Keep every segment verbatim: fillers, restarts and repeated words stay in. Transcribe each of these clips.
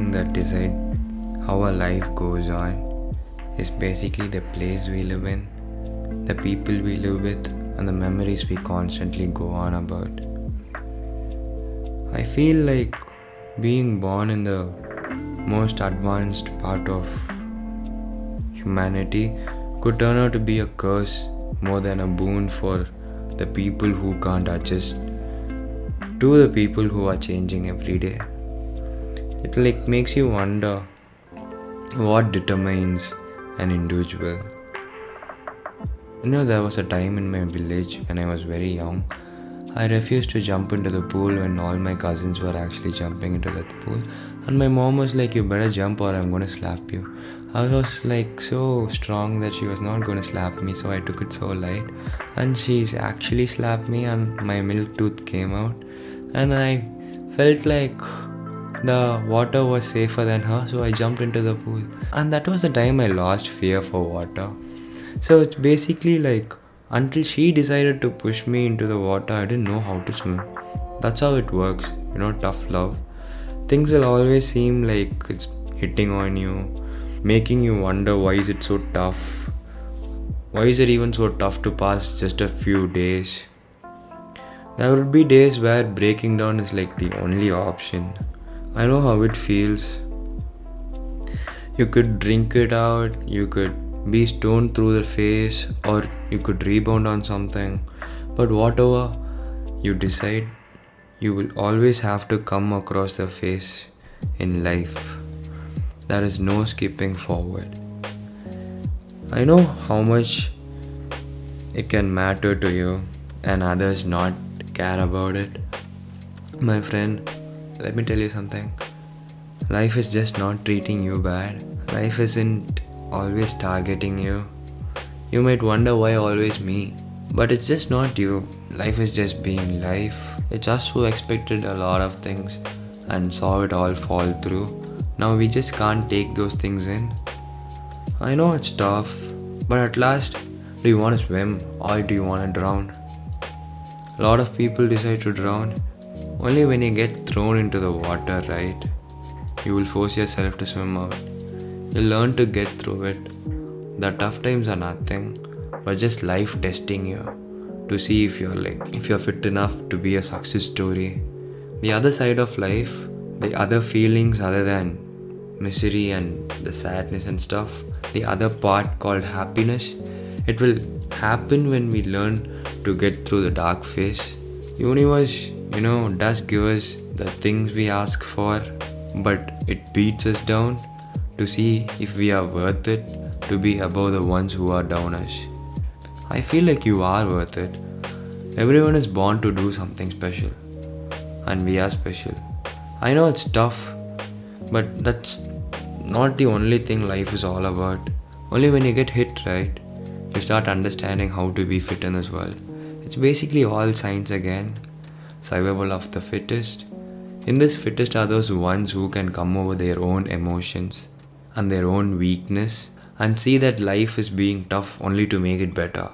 thing that decides how our life goes on is basically the place we live in, the people we live with, and the memories we constantly go on about. I feel like being born in the most advanced part of humanity could turn out to be a curse more than a boon for the people who can't adjust to the people who are changing every day. It like makes you wonder what determines an individual. You know, there was a time in my village when I was very young, I refused to jump into the pool when all my cousins were actually jumping into that pool, and my mom was like, you better jump or I'm gonna slap you. I was like so strong that she was not gonna slap me, so I took it so light, and she actually slapped me and my milk tooth came out, and I felt like the water was safer than her, so I jumped into the pool, and that was the time I lost fear for water. So it's basically like, until she decided to push me into the water, I didn't know how to swim. That's how it works, you know, tough love. Things will always seem like it's hitting on you, making you wonder why is it so tough, why is it even so tough to pass just a few days. There would be days where breaking down is like the only option. I know how it feels. You could drink it out, you could be stoned through the face, or you could rebound on something, but whatever you decide, you will always have to come across the face in life. There is no skipping forward. I know how much it can matter to you and others not care about it. My friend, let me tell you something. Life is just not treating you bad. Life isn't always targeting you. You might wonder why always me, but it's just not you. Life is just being life. It's us who expected a lot of things and saw it all fall through. Now we just can't take those things in. I know it's tough, but at last, do you want to swim or do you want to drown? A lot of people decide to drown only when you get thrown into the water, right? You will force yourself to swim out. You learn to get through it. The tough times are nothing but just life testing you to see if you're like if you're fit enough to be a success story. The other side of life, the other feelings other than misery and the sadness and stuff, the other part called happiness, it will happen when we learn to get through the dark phase. Universe, you know, does give us the things we ask for, but it beats us down to see if we are worth it to be above the ones who are down us. I feel like you are worth it. Everyone is born to do something special, and we are special. I know it's tough, but that's not the only thing life is all about. Only when you get hit, right, you start understanding how to be fit in this world. It's basically all science again, survival of the fittest. In this fittest are those ones who can come over their own emotions and their own weakness and see that life is being tough only to make it better.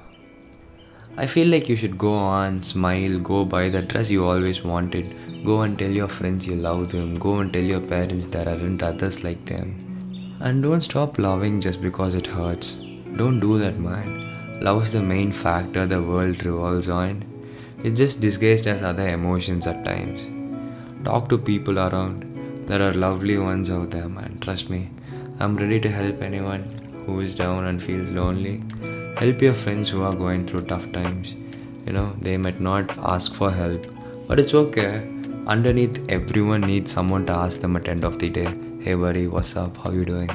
I feel like you should go on, smile, go buy the dress you always wanted, go and tell your friends you love them, go and tell your parents there aren't others like them. And don't stop loving just because it hurts. Don't do that, man. Love is the main factor the world revolves on. It's just disguised as other emotions at times. Talk to people around. There are lovely ones out there, man. Trust me. I'm ready to help anyone who is down and feels lonely. Help your friends who are going through tough times. You know, they might not ask for help, but it's okay. Underneath, everyone needs someone to ask them at the end of the day. Hey buddy, what's up? How you doing?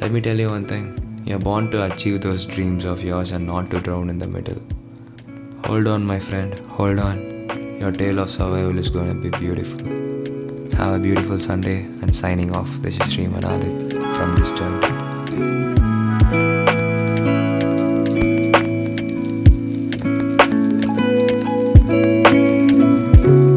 Let me tell you one thing. You're born to achieve those dreams of yours and not to drown in the middle. Hold on, my friend. Hold on. Your tale of survival is going to be beautiful. Have a beautiful Sunday, and signing off, this is Shreeman Aditya from Disturbed.